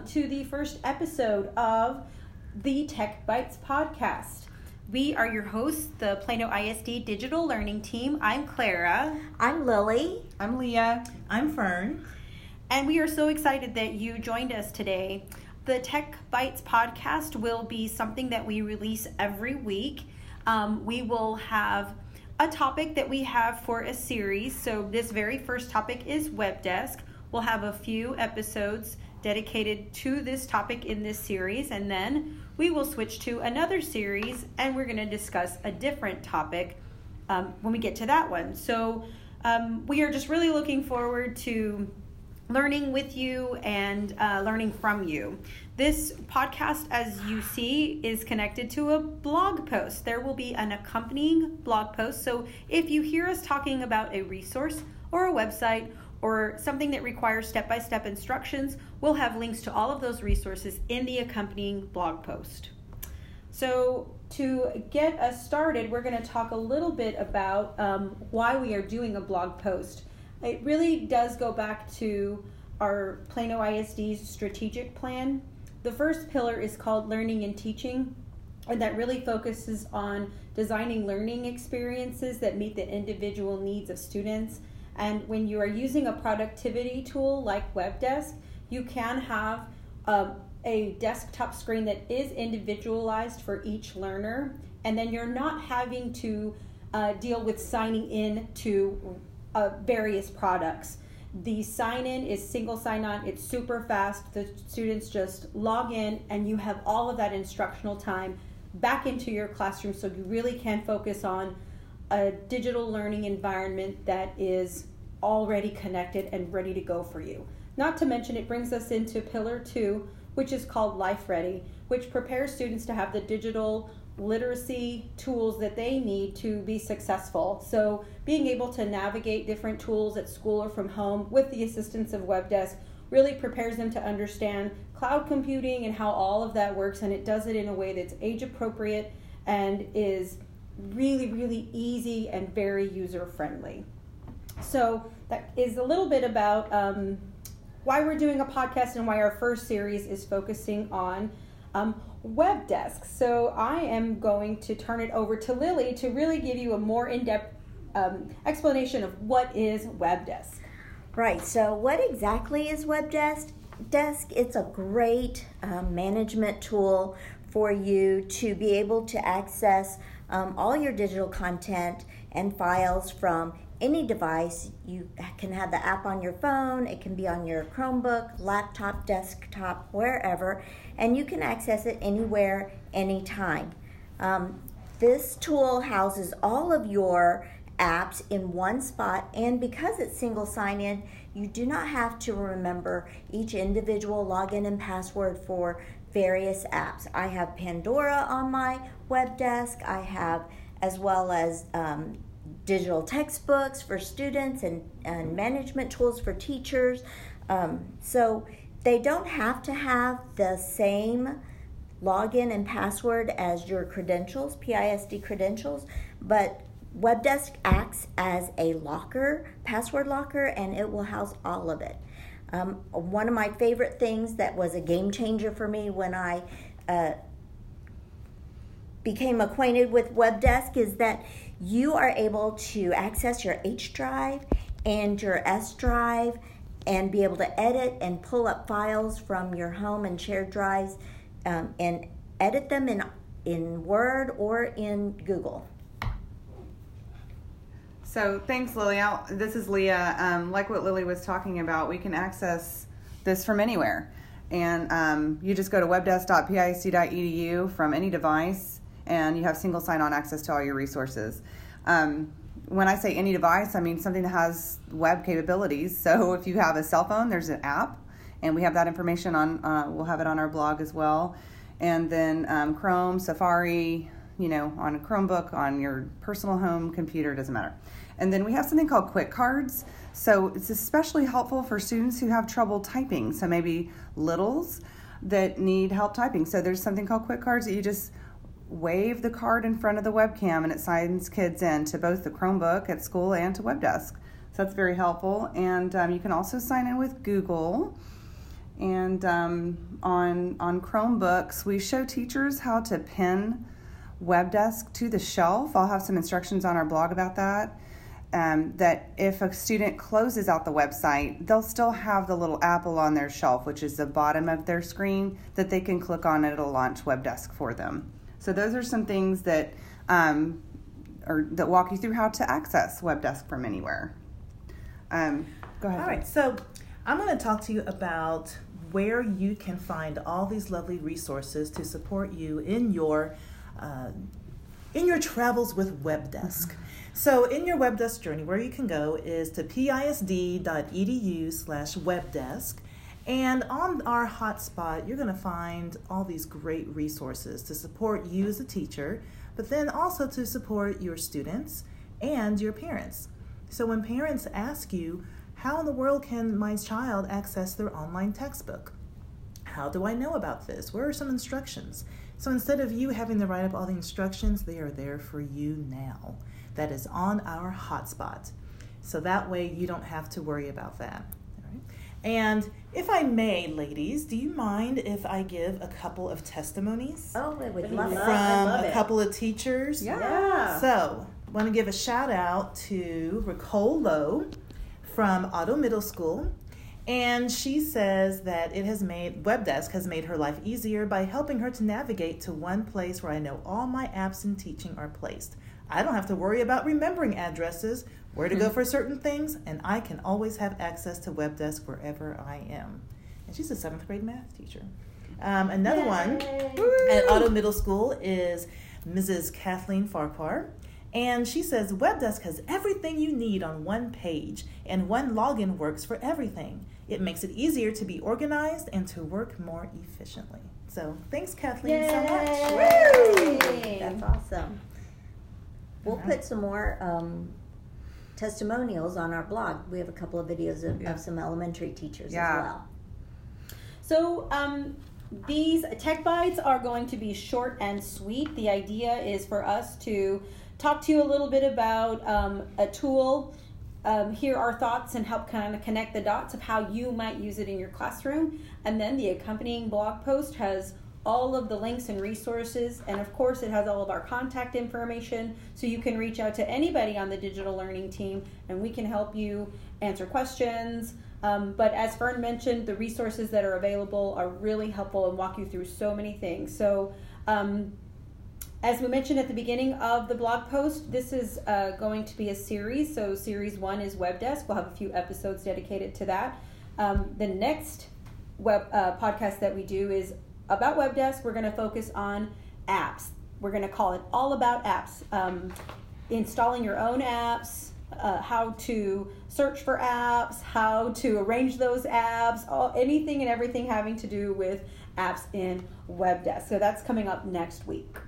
Welcome to the first episode of the Tech Bites podcast. We are your hosts, the Plano ISD Digital Learning Team. I'm Clara. I'm Lily. I'm Leah. I'm Fern. And we are so excited that you joined us today. The Tech Bites podcast will be something that we release every week. We will have a topic that we have for a series. So this very first topic is Webdesk. We'll have a few episodes dedicated to this topic in this series, and then we will switch to another series and we're going to discuss a different topic when we get to that one. So we are just really looking forward to learning with you and learning from you. This podcast, as you see, is connected to a blog post. There will be an accompanying blog post. So if you hear us talking about a resource or a website or something that requires step-by-step instructions, we'll have links to all of those resources in the accompanying blog post. So to get us started, we're going to talk a little bit about why we are doing a blog post. It really does go back to our Plano ISD's strategic plan. The first pillar is called learning and teaching, and that really focuses on designing learning experiences that meet the individual needs of students. And when you are using a productivity tool like Webdesk, you can have a desktop screen that is individualized for each learner, and then you're not having to deal with signing in to various products. The sign-in is single sign-on. It's super fast. The students just log in, and you have all of that instructional time back into your classroom, so you really can focus on a digital learning environment that is already connected and ready to go for you. Not to mention, it brings us into pillar 2, which is called Life Ready, which prepares students to have the digital literacy tools that they need to be successful. So being able to navigate different tools at school or from home with the assistance of Webdesk really prepares them to understand cloud computing and how all of that works, and it does it in a way that's age appropriate and is really easy and very user-friendly. So that is a little bit about why we're doing a podcast and why our first series is focusing on Webdesk. So I am going to turn it over to Lily to really give you a more in-depth explanation of what is Webdesk. Right, so what exactly is Webdesk? It's a great management tool for you to be able to access all your digital content and files from any device. You can have the app on your phone, it can be on your Chromebook, laptop, desktop, wherever, and you can access it anywhere, anytime. This tool houses all of your apps in one spot, and because it's single sign-in, you do not have to remember each individual login and password for various apps. I have Pandora on my Webdesk. I have, as well as digital textbooks for students and management tools for teachers. So they don't have to have the same login and password as your credentials, PISD credentials, but Webdesk acts as a locker, password locker, and it will house all of it. One of my favorite things that was a game changer for me when I became acquainted with Webdesk is that you are able to access your H drive and your S drive and be able to edit and pull up files from your home and shared drives and edit them in Word or in Google. So thanks, Lily. This is Leah. Like what Lily was talking about, we can access this from anywhere. And you just go to webdesk.pisd.edu from any device, and you have single sign-on access to all your resources. When I say any device, I mean something that has web capabilities. So if you have a cell phone, there's an app, and we have that information on. We'll have it on our blog as well. And then Chrome, Safari, on a Chromebook, on your personal home computer, doesn't matter. And then we have something called quick cards. So it's especially helpful for students who have trouble typing. So maybe littles that need help typing. So there's something called quick cards that you just wave the card in front of the webcam and it signs kids in to both the Chromebook at school and to Webdesk. So that's very helpful. And you can also sign in with Google. And on Chromebooks, we show teachers how to pin Webdesk to the shelf. I'll have some instructions on our blog about that. That if a student closes out the website, they'll still have the little apple on their shelf, which is the bottom of their screen, that they can click on and it'll launch Webdesk for them. So those are some things that that walk you through how to access Webdesk from anywhere. Go ahead. All right, so I'm going to talk to you about where you can find all these lovely resources to support you in your travels with Webdesk. Mm-hmm. So in your Webdesk journey, where you can go is to pisd.edu/Webdesk. And on our hotspot, you're going to find all these great resources to support you as a teacher, but then also to support your students and your parents. So when parents ask you, how in the world can my child access their online textbook? How do I know about this? Where are some instructions? So instead of you having to write up all the instructions, they are there for you now. That is on our hotspot. So that way you don't have to worry about that. All right. And if I may, ladies, do you mind if I give a couple of testimonies? Oh, I would love it. From a couple of teachers. Yeah. So I want to give a shout out to Nicole Lowe from Otto Middle School. And she says that Webdesk has made her life easier by helping her to navigate to one place where I know all my apps and teaching are placed. I don't have to worry about remembering addresses, where to go for certain things, and I can always have access to Webdesk wherever I am. And she's a 7th grade math teacher. Another one at Otto Middle School is Mrs. Kathleen Farquhar. And she says, Webdesk has everything you need on one page, and one login works for everything. It makes it easier to be organized and to work more efficiently. So thanks, Kathleen, so much. Woo! That's awesome. We'll put some more testimonials on our blog. We have a couple of videos of some elementary teachers as well. So these Tech Bites are going to be short and sweet. The idea is for us to talk to you a little bit about a tool, hear our thoughts, and help kind of connect the dots of how you might use it in your classroom. And then the accompanying blog post has all of the links and resources, and of course it has all of our contact information, so you can reach out to anybody on the digital learning team and we can help you answer questions. But as Fern mentioned, the resources that are available are really helpful and walk you through so many things. So as we mentioned at the beginning of the blog post, this is going to be a series. So series 1 is Webdesk. We'll have a few episodes dedicated to that. The next podcast that we do is about Webdesk. We're going to focus on apps. We're going to call it All About Apps. Installing your own apps, how to search for apps, how to arrange those apps, anything and everything having to do with apps in Webdesk. So that's coming up next week.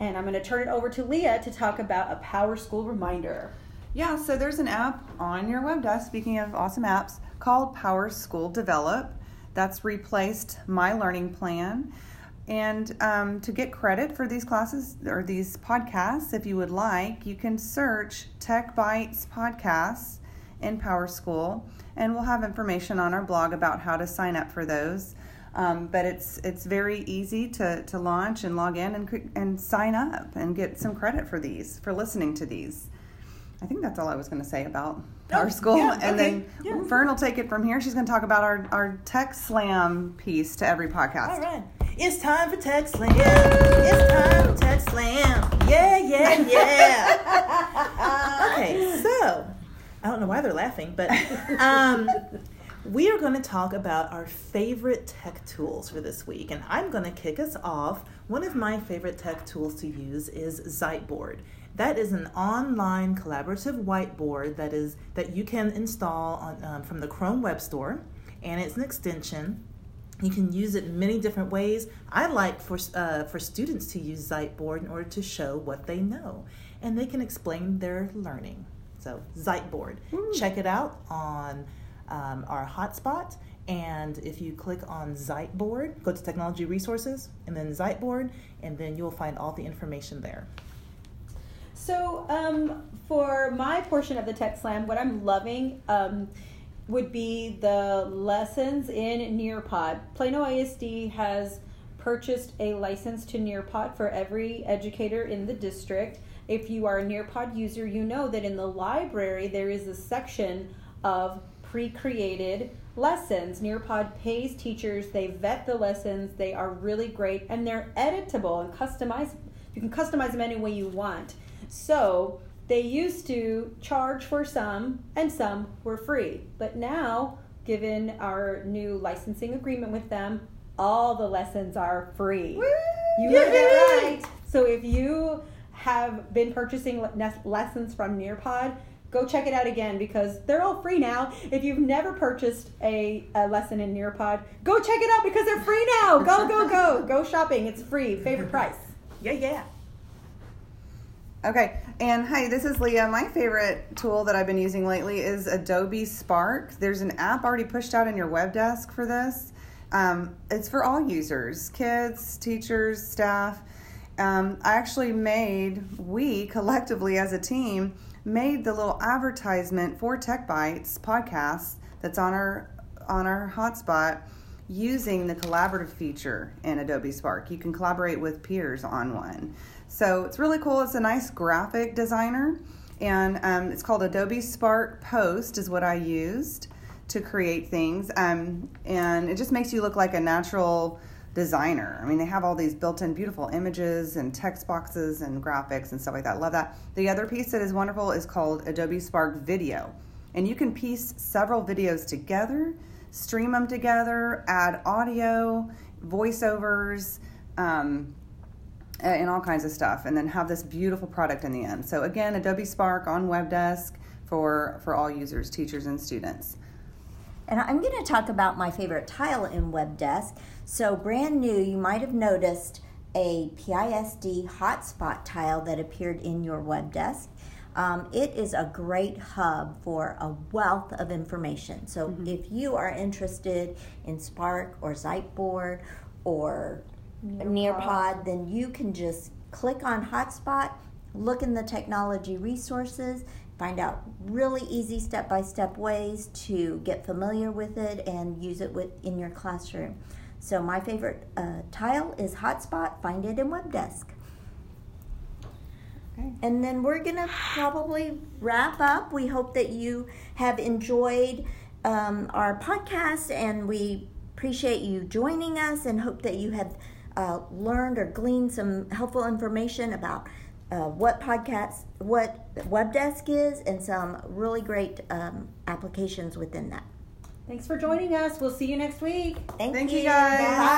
And I'm going to turn it over to Leah to talk about a PowerSchool reminder. Yeah, so there's an app on your Webdesk, speaking of awesome apps, called PowerSchool Develop. That's replaced My Learning Plan. And to get credit for these classes or these podcasts, if you would like, you can search Tech Bites Podcasts in PowerSchool, and we'll have information on our blog about how to sign up for those. But it's very easy to launch and log in and sign up and get some credit for these, for listening to these. I think that's all I was going to say about PowerSchool. Yeah, and then Fern will take it from here. She's going to talk about our Tech Slam piece to every podcast. All right. It's time for Tech Slam. Woo! It's time for Tech Slam. Yeah. Okay, so I don't know why they're laughing, but... we are going to talk about our favorite tech tools for this week, and I'm going to kick us off. One of my favorite tech tools to use is Ziteboard. That is an online collaborative whiteboard that you can install on, from the Chrome Web Store, and it's an extension. You can use it in many different ways. I like for students to use Ziteboard in order to show what they know, and they can explain their learning. So Ziteboard, check it out on our hotspot, and if you click on Ziteboard, go to Technology Resources, and then Ziteboard, and then you'll find all the information there. So for my portion of the Tech Slam, what I'm loving would be the lessons in Nearpod. Plano ISD has purchased a license to Nearpod for every educator in the district. If you are a Nearpod user, you know that in the library there is a section of pre-created lessons. Nearpod pays teachers, they vet the lessons, they are really great, and they're editable and customizable. You can customize them any way you want. So they used to charge for some, and some were free. But now, given our new licensing agreement with them, all the lessons are free. Woo! You heard that right. So if you have been purchasing lessons from Nearpod, go check it out again, because they're all free now. If you've never purchased a lesson in Nearpod, go check it out because they're free now. Go, go, go. Go shopping. It's free. Favorite price. Yeah, yeah. Okay, and hi, this is Leah. My favorite tool that I've been using lately is Adobe Spark. There's an app already pushed out in your Webdesk for this. It's for all users, kids, teachers, staff. We collectively as a team made the little advertisement for Tech Bites podcast that's on our hotspot using the collaborative feature in Adobe Spark. You can collaborate with peers on one. So it's really cool. It's a nice graphic designer, and it's called Adobe Spark Post is what I used to create things, and it just makes you look like a natural designer. I mean, they have all these built-in beautiful images and text boxes and graphics and stuff like that. Love that. The other piece that is wonderful is called Adobe Spark Video, and you can piece several videos together, stream them together, add audio, voiceovers, and all kinds of stuff, and then have this beautiful product in the end. So again, Adobe Spark on Webdesk for all users, teachers, and students. And I'm going to talk about my favorite tile in Webdesk. So brand new, you might have noticed a PISD hotspot tile that appeared in your Webdesk. It is a great hub for a wealth of information. So if you are interested in Spark or Ziteboard or Nearpod, then you can just click on hotspot, look in the technology resources, find out really easy step-by-step ways to get familiar with it and use it in your classroom. So my favorite tile is hotspot. Find it in Webdesk. Okay. And then we're going to probably wrap up. We hope that you have enjoyed our podcast, and we appreciate you joining us and hope that you have learned or gleaned some helpful information about what Webdesk is, and some really great applications within that. Thanks for joining us. We'll see you next week. Thank you guys. Bye.